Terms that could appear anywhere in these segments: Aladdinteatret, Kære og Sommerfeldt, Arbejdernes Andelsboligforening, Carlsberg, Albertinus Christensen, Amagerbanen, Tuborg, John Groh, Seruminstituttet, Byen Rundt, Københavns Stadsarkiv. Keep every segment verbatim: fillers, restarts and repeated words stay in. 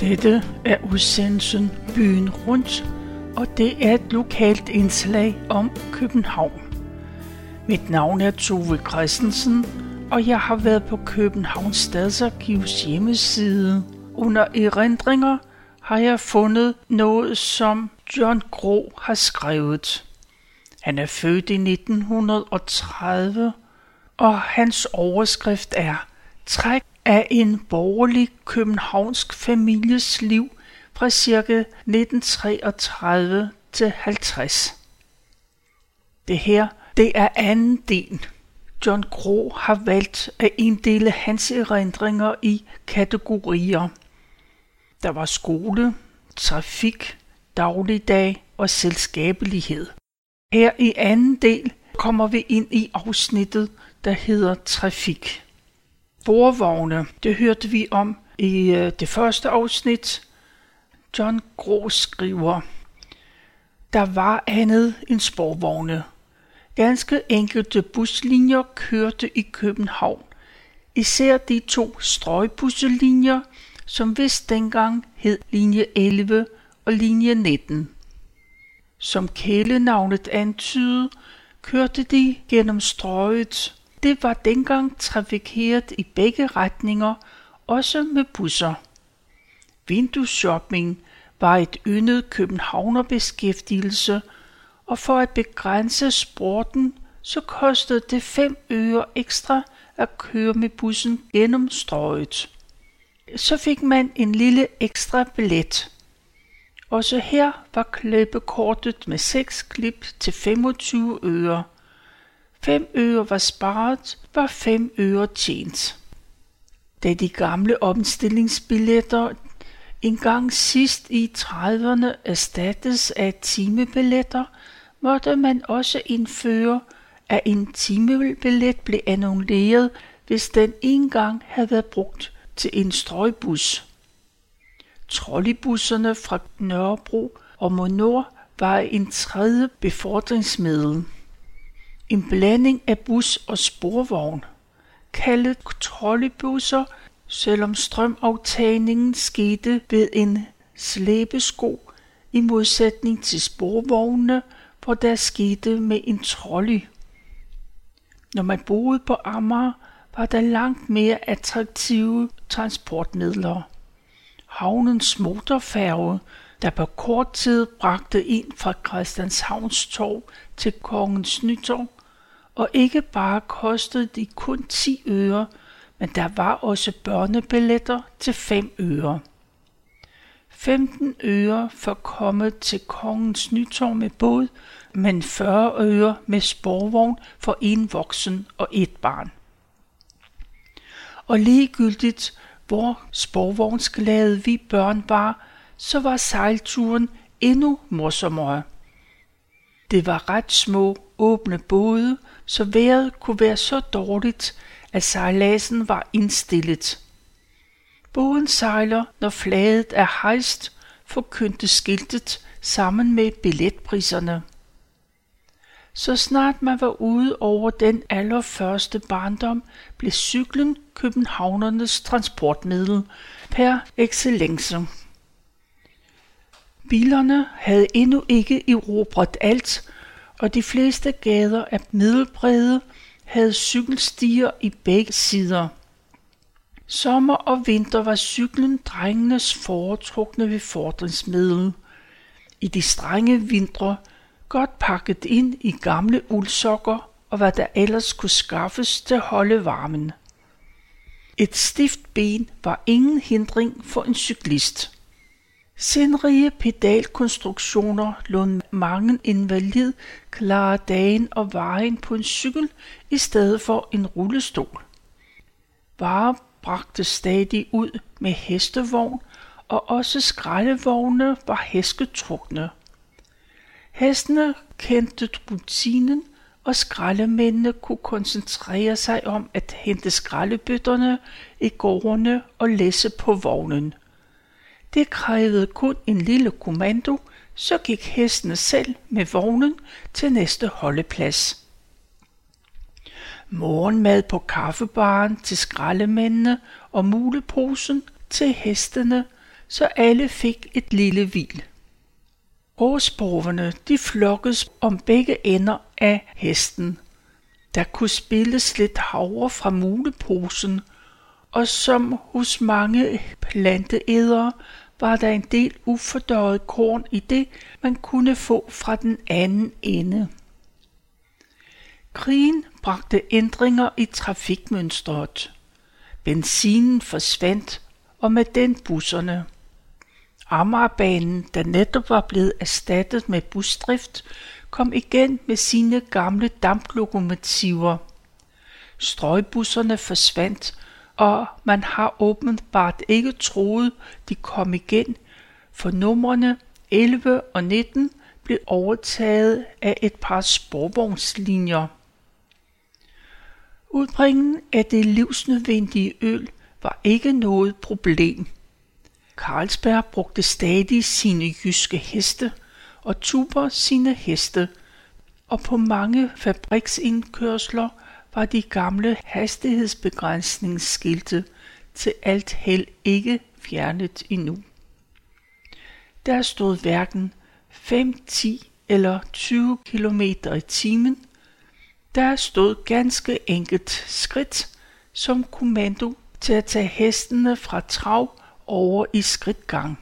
Dette er udsendelsen Byen Rundt, og det er et lokalt indslag om København. Mit navn er Tove Christensen, og jeg har været på Københavns Stadsarkivs hjemmeside. Under erindringer har jeg fundet noget, som John Groh har skrevet. Han er født i nitten tredive, og hans overskrift er Træk af en borgerlig københavnsk families liv fra ca. nitten treogtredive til halvtreds. Det her, det er anden del. John Groh har valgt at inddele hans erindringer i kategorier. Der var skole, trafik, dagligdag og selskabelighed. Her i anden del kommer vi ind i afsnittet, der hedder trafik. Sporvogne, det hørte vi om i det første afsnit. John Groh skriver, der var andet end sporvogne. Ganske enkelte buslinjer kørte i København. Især de to strøgbusselinjer, som vist dengang hed linje elleve og linje nitten. Som kælenavnet antydede, kørte de gennem strøget. Det var dengang trafikeret i begge retninger, også med busser. Vindueshopping var et yndet københavnerbeskæftigelse, og for at begrænse sporten, så kostede det fem øre ekstra at køre med bussen gennem strøget. Så fik man en lille ekstra billet. Også her var klippekortet med seks klip til femogtyve øre. Fem øre var sparet, var fem øre tjent. Da de gamle omstillingsbilletter engang sidst i trediverne erstattes af timebilletter, måtte man også indføre, at en timebillet blev annulleret, hvis den engang havde været brugt til en strøgbus. Trolleybusserne fra Nørrebro og mod nord var en tredje befordringsmiddel. En blanding af bus og sporvogn, kaldet trolleybusser, selvom strømaftagningen skete ved en slæbesko i modsætning til sporvognene, hvor der skete med en trolley. Når man boede på Amager, var der langt mere attraktive transportmidler. Havnens motorfærge, der på kort tid bragte en fra Christianshavns Torv til Kongens Nytorv, og ikke bare kostede de kun ti øre, men der var også børnebilletter til fem øre. femten øre for at komme til Kongens Nytorv med båd, men fyrre øre med sporvogn for en voksen og et barn. Og ligegyldigt, hvor sporvognsglade vi børn var, så var sejlturen endnu morsommere. Det var ret små, åbne både, så vejret kunne være så dårligt, at sejladsen var indstillet. Båden sejler, når flaget er hejst, forkyndte skiltet sammen med billetpriserne. Så snart man var ude over den allerførste barndom, blev cyklen københavnernes transportmiddel per excellence. Bilerne havde endnu ikke erobret alt, og de fleste gader af middelbrede havde cykelstier i begge sider. Sommer og vinter var cyklen drengenes foretrukne befordringsmiddel. I de strenge vintre, godt pakket ind i gamle uldsokker og hvad der ellers kunne skaffes til at holde varmen. Et stift ben var ingen hindring for en cyklist. Sindrige pedalkonstruktioner lod mange invalid klare dagen og vejen på en cykel i stedet for en rullestol. Varer bragte stadig ud med hestevogn, og også skraldevogne var hesketrukne. Hestene kendte rutinen, og skraldemændene kunne koncentrere sig om at hente skraldebøtterne i gårdene og læsse på vognen. Det krævede kun en lille kommando, så gik hestene selv med vognen til næste holdeplads. Morgenmad på kaffebaren til skraldemændene og muleposen til hestene, så alle fik et lille hvil. Gråsporverne, de flokkedes om begge ender af hesten. Der kunne spilles lidt havre fra muleposen, og som hos mange planteædere var der en del ufordøjet korn i det, man kunne få fra den anden ende. Krigen bragte ændringer i trafikmønstret. Benzinen forsvandt, og med den busserne. Amagerbanen, der netop var blevet erstattet med busdrift, kom igen med sine gamle damplokomotiver. Strøgbusserne forsvandt, og man har åbenbart ikke troet, de kom igen, for numrene elleve og nitten blev overtaget af et par sporvognslinjer. Udbringen af det livsnødvendige øl var ikke noget problem. Carlsberg brugte stadig sine jyske heste og Tuborg sine heste, og på mange fabriksindkørsler var de gamle hastighedsbegrænsningsskilte til alt held ikke fjernet endnu. Der stod hverken fem, ti eller tyve kilometer i timen. Der stod ganske enkelt skridt som kommando til at tage hestene fra trav over i skridtgang.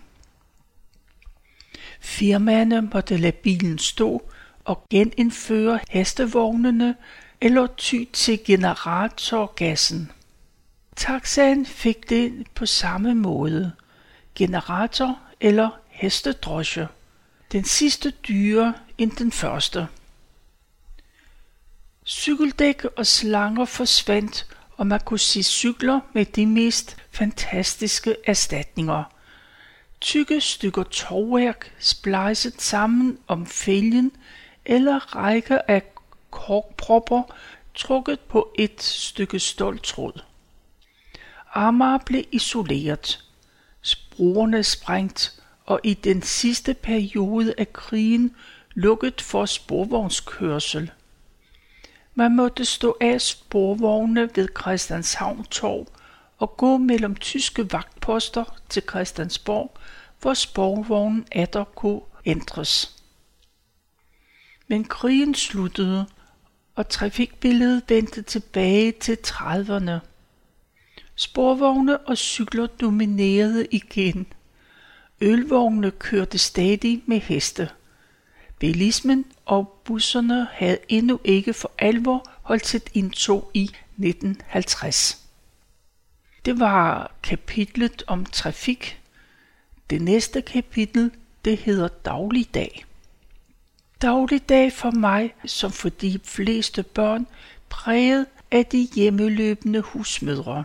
Firmaerne måtte lade bilen stå og genindføre hestevognene eller ty til generatorgassen. Taxaen fik det på samme måde, generator eller hestedrosje. Den sidste dyrere end den første. Cykeldæk og slanger forsvandt, og man kunne se cykler med de mest fantastiske erstatninger. Tykke stykker tovværk splejset sammen om fælgen eller rækker af korkpropper trukket på et stykke ståltråd. Amager blev isoleret, broerne sprængt og i den sidste periode af krigen lukket for sporvognskørsel. Man måtte stå af sporvogne ved Christianshavn Torv og gå mellem tyske vagtposter til Christiansborg, hvor sporvognen atter kunne ændres. Men krigen sluttede, og trafikbilledet vendte tilbage til trediverne. Sporvogne og cykler dominerede igen. Ølvognene kørte stadig med heste. Bilismen og busserne havde endnu ikke for alvor holdt sit indtog i nitten halvtreds. Det var kapitlet om trafik. Det næste kapitel, det hedder dagligdag. Dagligdag for mig, som for de fleste børn, præget af de hjemmeløbende husmødre.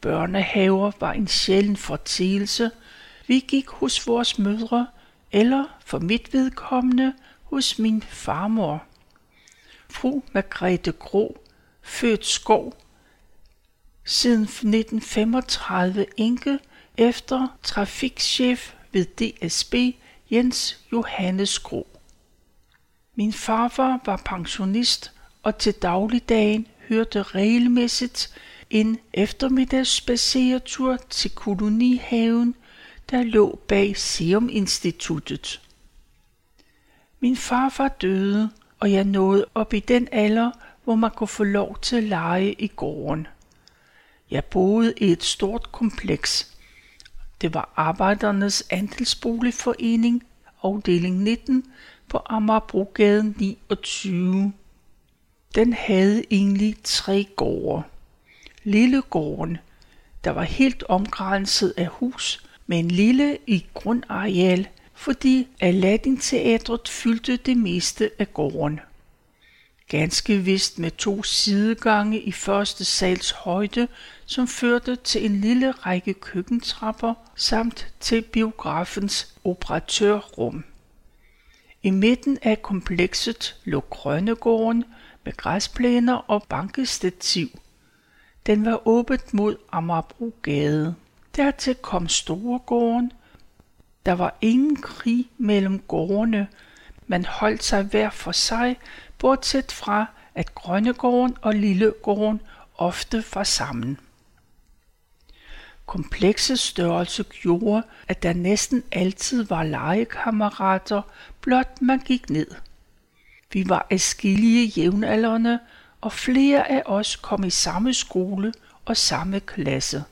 Børnehaver var en sjælden fortielse. Vi gik hos vores mødre, eller for mit vedkommende, hos min farmor. Fru Margrethe Groh, født Skov, siden nitten femogtredive enke efter trafikchef ved D S B Jens Johannes Groh. Min farfar var pensionist, og til dagligdagen hørte regelmæssigt en eftermiddagsspaceretur til kolonihaven, der lå bag Seruminstituttet. Min farfar døde, og jeg nåede op i den alder, hvor man kunne få lov til at lege i gården. Jeg boede i et stort kompleks. Det var Arbejdernes Andelsboligforening, afdeling nitten, på Amagerbrogade niogtyve. Den havde egentlig tre gårde. Lillegården, der var helt omgrænset af hus, men lille i grundareal, fordi Aladdinteatret fyldte det meste af gården. Ganske vist med to sidegange i første sals højde, som førte til en lille række køkkentrapper samt til biografens operatørrum. I midten af komplekset lå Grønnegården med græsplæner og bankestativ. Den var åbent mod Amagerbrogade. Dertil kom Storegården. Der var ingen krig mellem gårdene. Man holdt sig hver for sig, bortset fra, at Grønnegården og Lillegården ofte var sammen. komplekse størrelse gjorde, at der næsten altid var legekammerater, blot man gik ned. Vi var adskillige jævnaldrende, og flere af os kom i samme skole og samme klasse.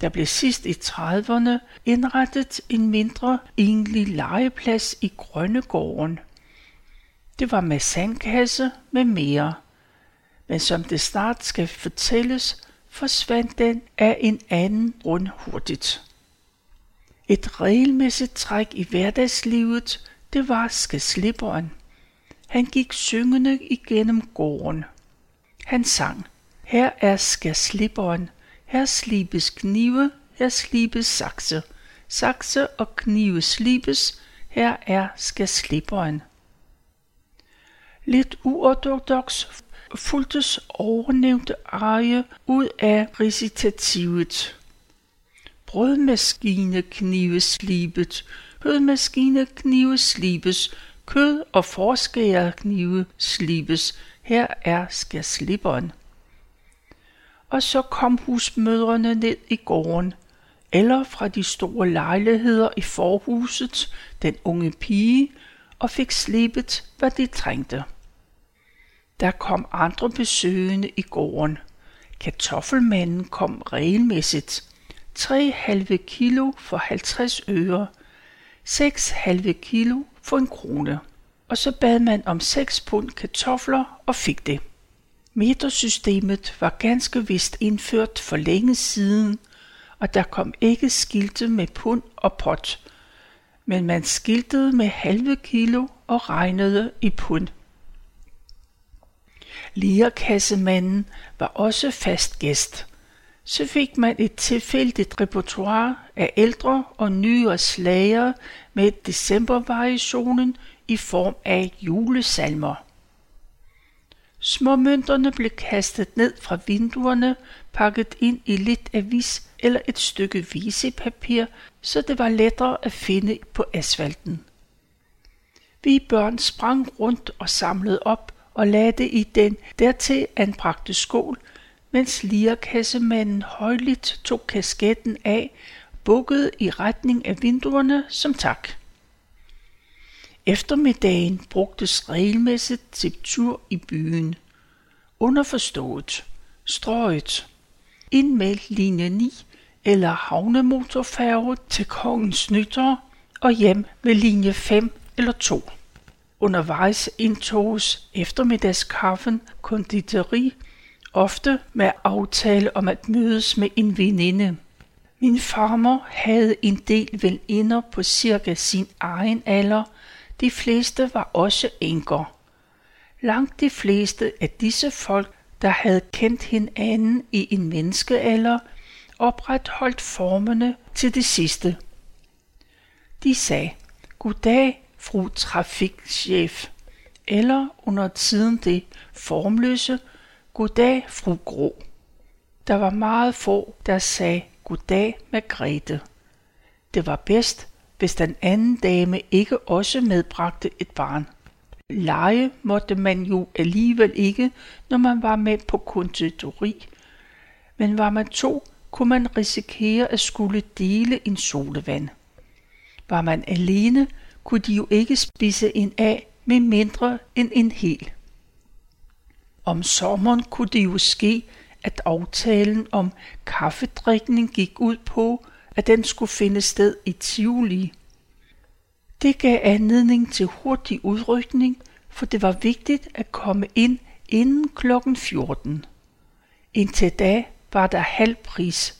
Der blev sidst i trediverne indrettet en mindre egentlig legeplads i Grønnegården. Det var med sandkasse med mere. Men som det snart skal fortælles, forsvandt den af en anden grund hurtigt. Et regelmæssigt træk i hverdagslivet, det var skædslipperen. Han gik syngende igennem gården. Han sang, her er skærslipperen, her slibes knive, her slibes sakse. Sakse og knive slibes, her er skærslipperen. Lidt uortodoks fuldtes overnævnte arie ud af recitativet. Brødmaskine knive slibet, kødmaskine knive slibes, kød og forskære knive slibes, her er skærslipperen. Og så kom husmødrene ned i gården, eller fra de store lejligheder i forhuset, den unge pige, og fik slibet, hvad de trængte. Der kom andre besøgende i gården. Kartoffelmanden kom regelmæssigt. Tre halve kilo for halvtreds øre. Seks halve kilo for en krone. Og så bad man om seks pund kartofler og fik det. Metersystemet var ganske vist indført for længe siden, og der kom ikke skilte med pund og pot. Men man skiltede med halve kilo og regnede i pund. Lierkassemanden var også fast gæst. Så fik man et tilfældigt repertoire af ældre og nyere slagere med decembervariationen i form af julesalmer. Småmønterne blev kastet ned fra vinduerne, pakket ind i lidt avis eller et stykke visepapir, så det var lettere at finde på asfalten. Vi børn sprang rundt og samlede op og lagde det i den dertil anbragte skål, mens lierkassemanden højligt tog kasketten af, bukkede i retning af vinduerne som tak. Eftermiddagen brugtes regelmæssigt til tur i byen. Underforstået, strøget, ind med linje ni eller havnemotorfærge til Kongens Nytår og hjem med linje fem eller to. Undervejs indtoges eftermiddagskaffen konditori, ofte med aftale om at mødes med en veninde. Min farmor havde en del veninder på cirka sin egen alder. De fleste var også enker. Langt de fleste af disse folk, der havde kendt hinanden i en menneskealder, opretholdt formerne til det sidste. De sagde, goddag, fru trafikchef, eller under tiden det formløse, goddag, fru Groh. Der var meget få, der sagde, goddag, Margrethe. Det var bedst, hvis den anden dame ikke også medbragte et barn. Lege måtte man jo alligevel ikke, når man var med på konditori. Men var man to, kunne man risikere at skulle dele en solvand. Var man alene, kunne de jo ikke spise en af med mindre end en hel. Om sommeren kunne det jo ske, at aftalen om kaffedrikning gik ud på, at den skulle finde sted i Tivoli. Det gav anledning til hurtig udrykning, for det var vigtigt at komme ind inden klokken fjorten. Indtil da var der halv pris.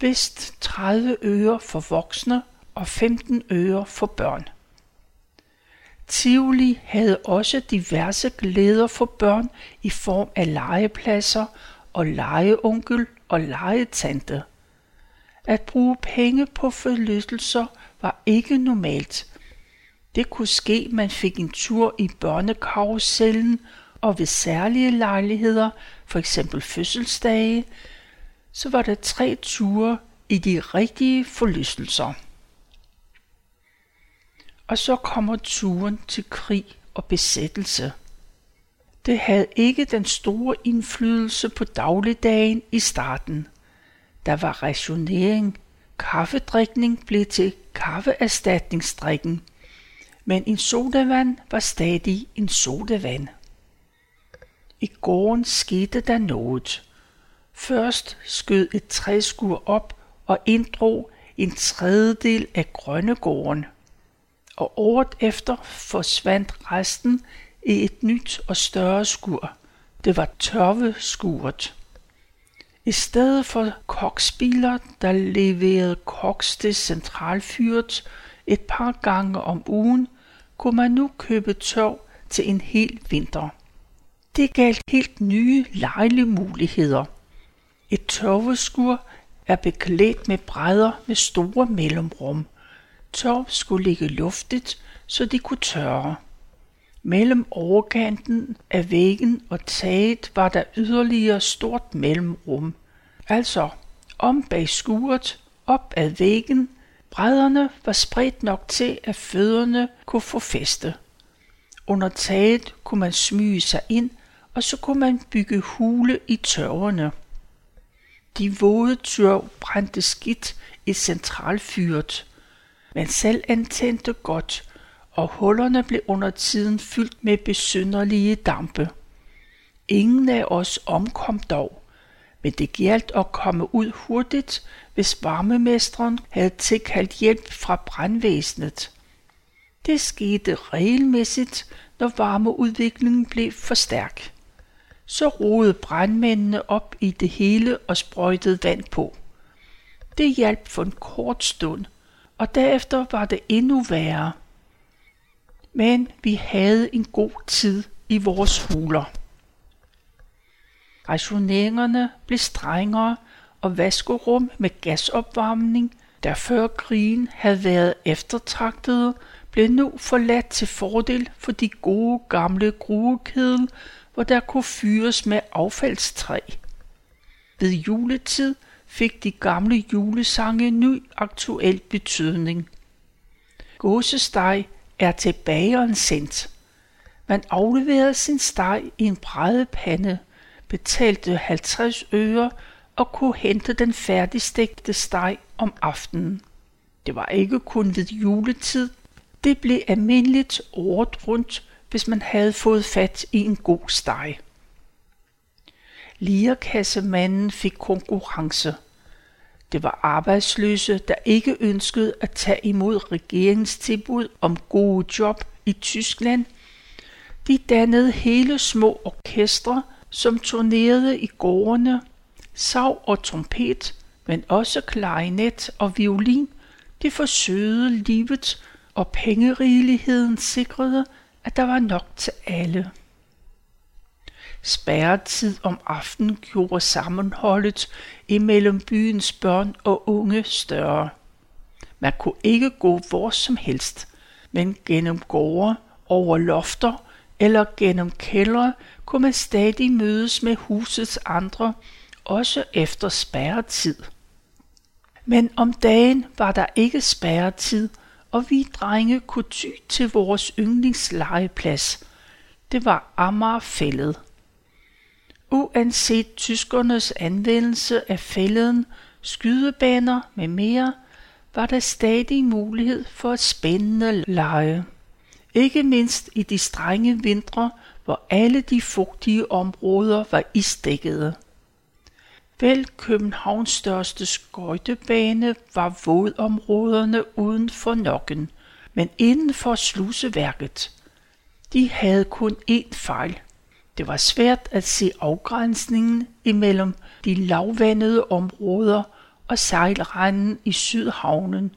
Vist tredive øre for voksne og femten øre for børn. Tivoli havde også diverse glæder for børn i form af legepladser og legeonkel og legetante. At bruge penge på forlystelser var ikke normalt. Det kunne ske, man fik en tur i børnekarusellen, og ved særlige lejligheder, f.eks. fødselsdage, så var der tre ture i de rigtige forlystelser. Og så kommer turen til krig og besættelse. Det havde ikke den store indflydelse på dagligdagen i starten. Der var rationering. Kaffedrikning blev til kaffeerstatningsdrikken, men en sodavand var stadig en sodavand. I gården skete der noget. Først skød et træskur op og inddrog en tredjedel af grønnegården, og året efter forsvandt resten i et nyt og større skur. Det var tørveskuret. I stedet for koksbiler, der leverede koks til centralfyret et par gange om ugen, kunne man nu købe tørv til en hel vinter. Det gav helt nye lejligmuligheder. Et tørveskur er beklædt med brædder med store mellemrum. Tørv skulle ligge luftigt, så de kunne tørre. Mellem overkanten af væggen og taget var der yderligere stort mellemrum. Altså om bag skuret, op ad væggen, brædderne var spredt nok til, at fødderne kunne få fæste. Under taget kunne man smyge sig ind, og så kunne man bygge hule i tørverne. De våde tørv brændte skidt i centralfyret. Man selv antændte godt, og hullerne blev under tiden fyldt med besynderlige dampe. Ingen af os omkom dog, men det gjaldt at komme ud hurtigt, hvis varmemesteren havde tilkaldt hjælp fra brandvæsenet. Det skete regelmæssigt, når varmeudviklingen blev for stærk. Så roede brandmændene op i det hele og sprøjtede vand på. Det hjalp for en kort stund, og derefter var det endnu værre. Men vi havde en god tid i vores huler. Rationeringerne blev strengere, og vaskerum med gasopvarmning, der før krigen havde været eftertragtede, blev nu forladt til fordel for de gode gamle gruekedel, hvor der kunne fyres med affaldstræ. Ved juletid fik de gamle julesange ny aktuel betydning. Gåsesteg er til bageren sendt. Man afleverede sin steg i en brædepande, betalte halvtreds øre og kunne hente den færdigstegte steg om aftenen. Det var ikke kun ved juletid. Det blev almindeligt året rundt, hvis man havde fået fat i en god steg. Lirkassemanden fik konkurrence. Det var arbejdsløse, der ikke ønskede at tage imod regeringstilbud om gode job i Tyskland. De dannede hele små orkestre, som turnerede i gårdene, sav og trompet, men også klarinet og violin. De forsøgede livet, og pengerigeligheden sikrede, at der var nok til alle. Spærretid om aftenen gjorde sammenholdet imellem byens børn og unge større. Man kunne ikke gå hvor som helst, men gennem gårde, over lofter eller gennem kældre kunne man stadig mødes med husets andre, også efter spærretid. Men om dagen var der ikke spærretid, og vi drenge kunne ty til vores yndlingslegeplads. Det var Amagerfællet. Uanset tyskernes anvendelse af fælleden, skydebaner med mere, var der stadig mulighed for et spændende lege. Ikke mindst i de strenge vintre, hvor alle de fugtige områder var isdækkede. Vel Københavns største skøjtebane var vådområderne uden for Nokken, men inden for sluseværket. De havde kun én fejl. Det var svært at se afgrænsningen imellem de lavvandede områder og sejlrenden i Sydhavnen,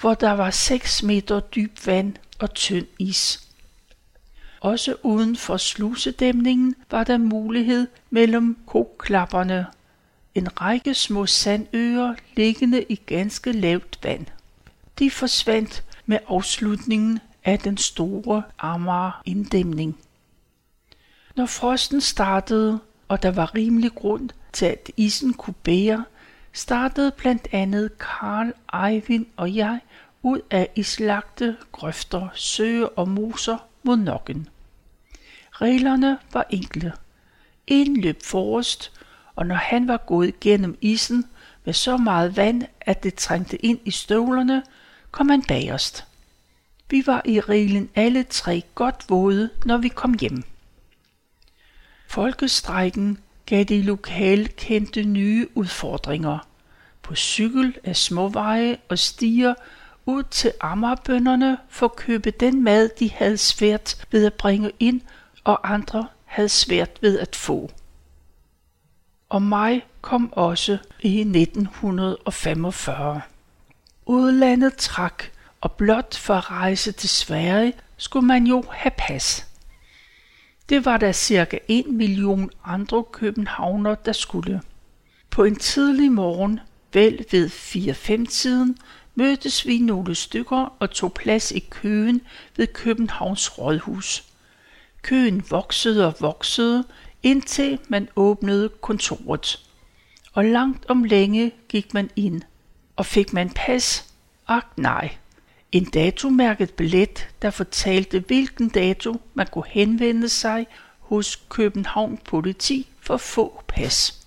hvor der var seks meter dyb vand og tynd is. Også uden for slusedæmningen var der mulighed mellem koklapperne, en række små sandøer liggende i ganske lavt vand. De forsvandt med afslutningen af den store Amager-inddæmning. Når frosten startede, og der var rimelig grund til, at isen kunne bære, startede blandt andet Karl, Eivind og jeg ud af islagte grøfter, søer og moser mod Nokken. Reglerne var enkle. En løb forrest, og når han var gået gennem isen, med så meget vand, at det trængte ind i støvlerne, kom han bagerst. Vi var i reglen alle tre godt våde, når vi kom hjem. Folkestrejken gav de lokalt kendte nye udfordringer. På cykel af småveje og stier ud til amagerbønderne for at købe den mad, de havde svært ved at bringe ind, og andre havde svært ved at få. Og mig kom også i nitten femogfyrre. Udlandet trak, og blot for at rejse til Sverige skulle man jo have pas. Det var der cirka en million andre københavner, der skulle. På en tidlig morgen, vel ved fire-fem-tiden, mødtes vi nogle stykker og tog plads i køen ved Københavns Rådhus. Køen voksede og voksede, indtil man åbnede kontoret. Og langt om længe gik man ind. Og fik man pas? Ak nej. En datomærket billet, der fortalte, hvilken dato man kunne henvende sig hos København Politi for at få pas.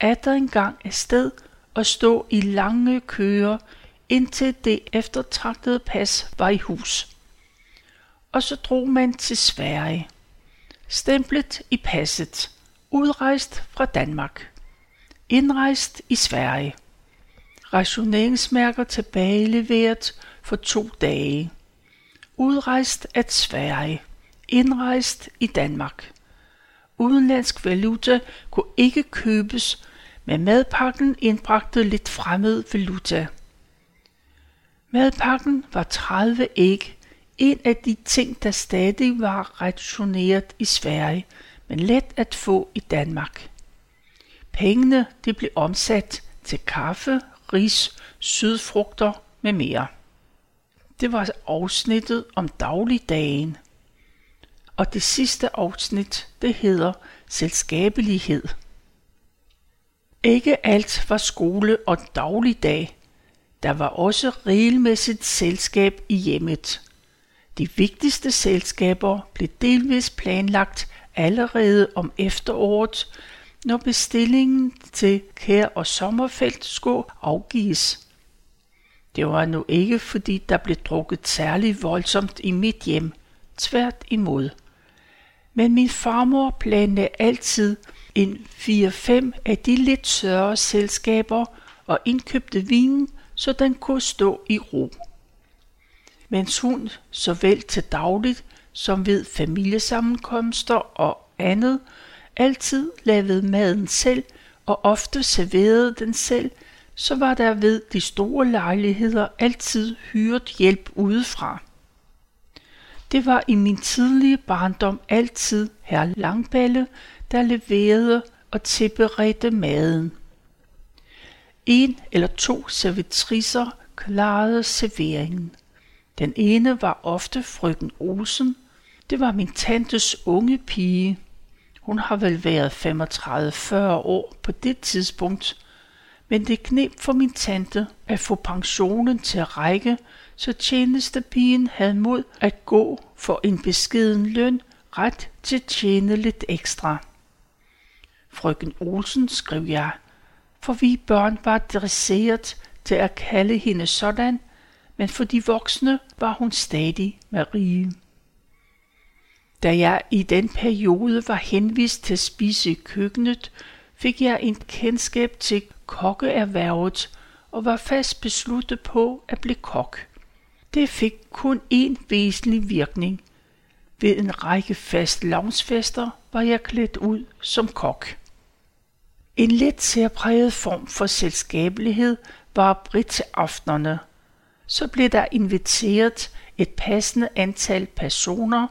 Atter en gang afsted og stå i lange køer, indtil det eftertragtede pas var i hus. Og så drog man til Sverige. Stemplet i passet. Udrejst fra Danmark. Indrejst i Sverige. Rationeringsmærker tilbageleveret for to dage. Udrejst af Sverige. Indrejst i Danmark. Udenlandsk valuta kunne ikke købes, men madpakken indbragte lidt fremmed valuta. Madpakken var tredive æg. En af de ting, der stadig var rationeret i Sverige, men let at få i Danmark. Pengene det blev omsat til kaffe, ris, sydfrugter med mere. Det var afsnittet om dagligdagen. Og det sidste afsnit, det hedder selskabelighed. Ikke alt var skole og dagligdag. Der var også regelmæssigt selskab i hjemmet. De vigtigste selskaber blev delvis planlagt allerede om efteråret, når bestillingen til Kære og Sommerfeldt skulle afgives. Det var nu ikke, fordi der blev drukket særlig voldsomt i mit hjem, tværtimod. Men min farmor planlagde altid en fire-fem af de lidt større selskaber og indkøbte vinen, så den kunne stå i ro. Mens hun såvel til dagligt som ved familiesammenkomster og andet altid lavede maden selv og ofte serverede den selv, så var der ved de store lejligheder altid hyret hjælp udefra. Det var i min tidlige barndom altid herr Langballe, der leverede og tilberedte maden. En eller to servitriser klarede serveringen. Den ene var ofte frøken Olsen. Det var min tantes unge pige. Hun har vel været femogtredive til fyrre år på det tidspunkt, men det kneb for min tante at få pensionen til at række, så tjenestepigen havde mod at gå for en beskeden løn ret til at tjene lidt ekstra. Frøken Olsen, skrev jeg, for vi børn var dresseret til at kalde hende sådan, men for de voksne var hun stadig Marie. Da jeg i den periode var henvist til at spise i køkkenet, fik jeg en kendskab til kokkeerhvervet og var fast besluttet på at blive kok. Det fik kun én væsentlig virkning. Ved en række fastelavnsfester var jeg klædt ud som kok. En lidt særpræget form for selskabelighed var britaftenerne. Så blev der inviteret et passende antal personer,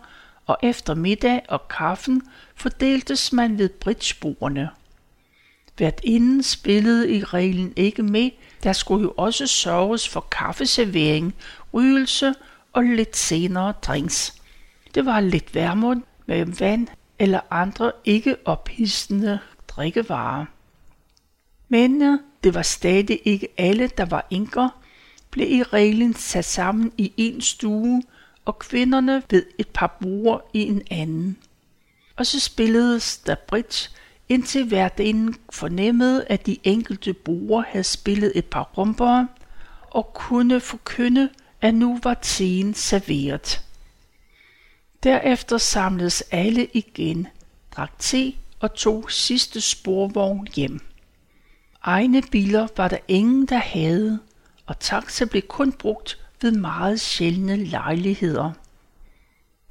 og efter middag og kaffen fordeltes man ved bridgebordene. Værtinden spillede i reglen ikke med, der skulle jo også sørges for kaffeservering, rygelse og lidt senere drinks. Det var lidt vermouth med vand eller andre ikke ophidsende drikkevarer. Men det var stadig ikke alle, der var enker, blev i reglen sat sammen i en stue, og kvinderne ved et par borde i en anden. Og så spilledes der bridge indtil værtinden fornemmede, at de enkelte brugere havde spillet et par rumpere, og kunne forkynde, at nu var teen serveret. Derefter samledes alle igen, drak te og tog sidste sporvogn hjem. Egne biler var der ingen, der havde, og taxa blev kun brugt ved meget sjældne lejligheder.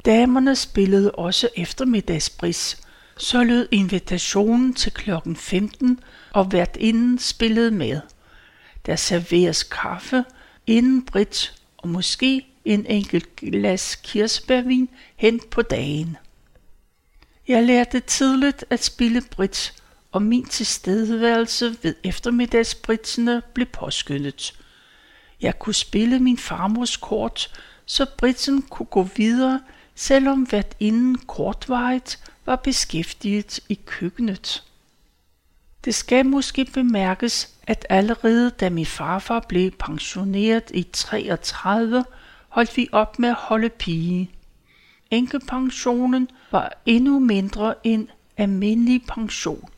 Damerne spillede også eftermiddagsbris, så lød invitationen til klokken femten, og værtinden spillede med. Der serveres kaffe, inden brit og måske en enkelt glas kirsebærvin hen på dagen. Jeg lærte tidligt at spille brit, og min tilstedeværelse ved eftermiddagsbritsene blev påskyndet. Jeg kunne spille min farmors kort, så britsen kunne gå videre, selvom værtinden kortvarigt var beskæftiget i køkkenet. Det skal måske bemærkes, at allerede da min farfar blev pensioneret i treogtredive, holdt vi op med at holde pige. Enkepensionen var endnu mindre end almindelig pension,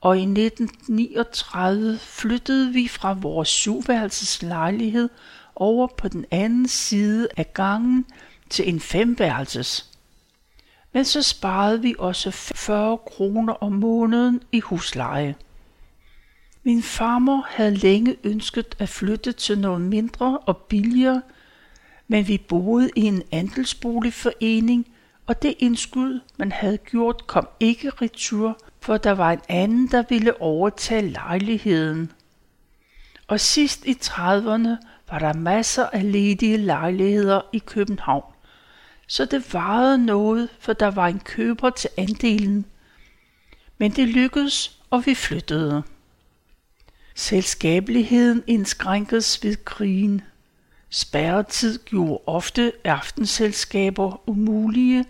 og i nitten niogtredive flyttede vi fra vores syvværelseslejlighed over på den anden side af gangen til en femværelses. Men så sparede vi også fyrre kroner om måneden i husleje. Min farmor havde længe ønsket at flytte til noget mindre og billigere, men vi boede i en andelsboligforening, og det indskud, man havde gjort, kom ikke retur, for der var en anden, der ville overtage lejligheden. Og sidst i trediverne var der masser af ledige lejligheder i København, så det varede noget, for der var en køber til andelen. Men det lykkedes, og vi flyttede. Selskabeligheden indskrænkes ved krigen. Spærretid gjorde ofte aftenselskaber umulige,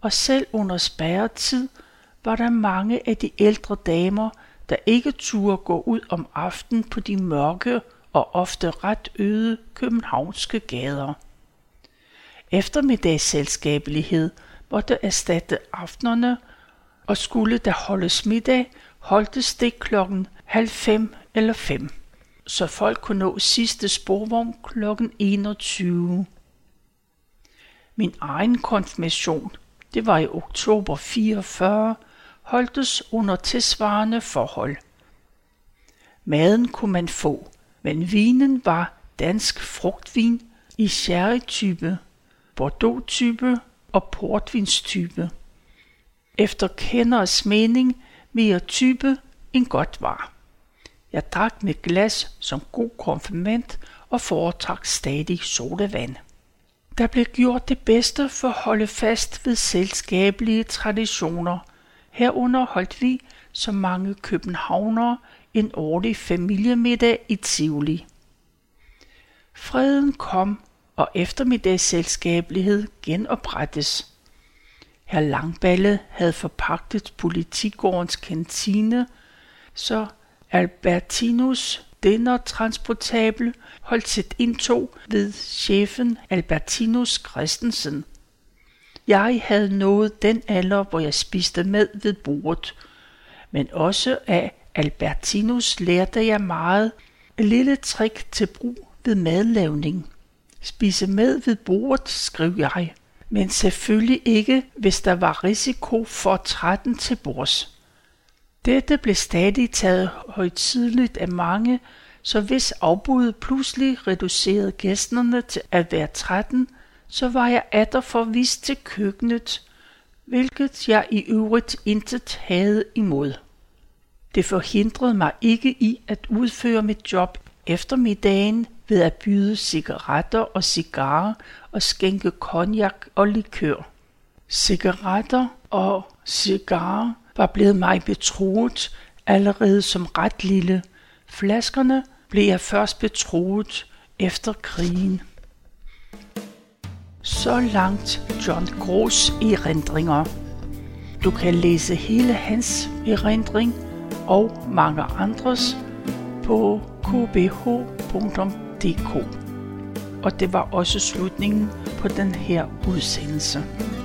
og selv under spærretid var der mange af de ældre damer, der ikke turde gå ud om aftenen på de mørke og ofte ret øde københavnske gader. Eftermiddagsselskabelighed måtte erstatte aftenerne, og skulle der holdes middag, holdtes det klokken halv fem eller fem, så folk kunne nå sidste sporvogn klokken enogtyve. Min egen konfirmation, det var i oktober fireogfyrre, holdtes under tilsvarende forhold. Maden kunne man få, men vinen var dansk frugtvin i sherrytype, bordeaux-type og portvinstype. Efter kenderes mening mere type end godt var. Jeg drak med glas som god konfirmant og foretrak stadig sodavand. Der blev gjort det bedste for at holde fast ved selskabelige traditioner. Herunder holdt vi, som mange københavnere, en årlig familiemiddag i Tivoli. Freden kom, og eftermiddagsselskabelighed genoprettes. Herr Langballe havde forpagtet politigårdens kantine, så Albertinus Dinnertransportable holdt sit indtog ved chefen Albertinus Christensen. Jeg havde nået den alder, hvor jeg spiste med ved bordet, men også af Albertinus lærte jeg meget, et lille trick til brug ved madlavning. Spise med ved bordet, skrev jeg, men selvfølgelig ikke, hvis der var risiko for trætten til bords. Dette blev stadig taget højtideligt af mange, så hvis afbuddet pludselig reducerede gæsterne til at være tretten, så var jeg atter forvist til køkkenet, hvilket jeg i øvrigt intet havde imod. Det forhindrede mig ikke i at udføre mit job eftermiddagen ved at byde cigaretter og cigarer og skænke cognac og likør. Cigaretter og cigarer var blevet mig betroet allerede som ret lille. Flaskerne blev jeg først betroet efter krigen. Så langt John Grohs erindringer. Du kan læse hele hans erindring og mange andres på k b h punktum d k. Og det var også slutningen på den her udsendelse.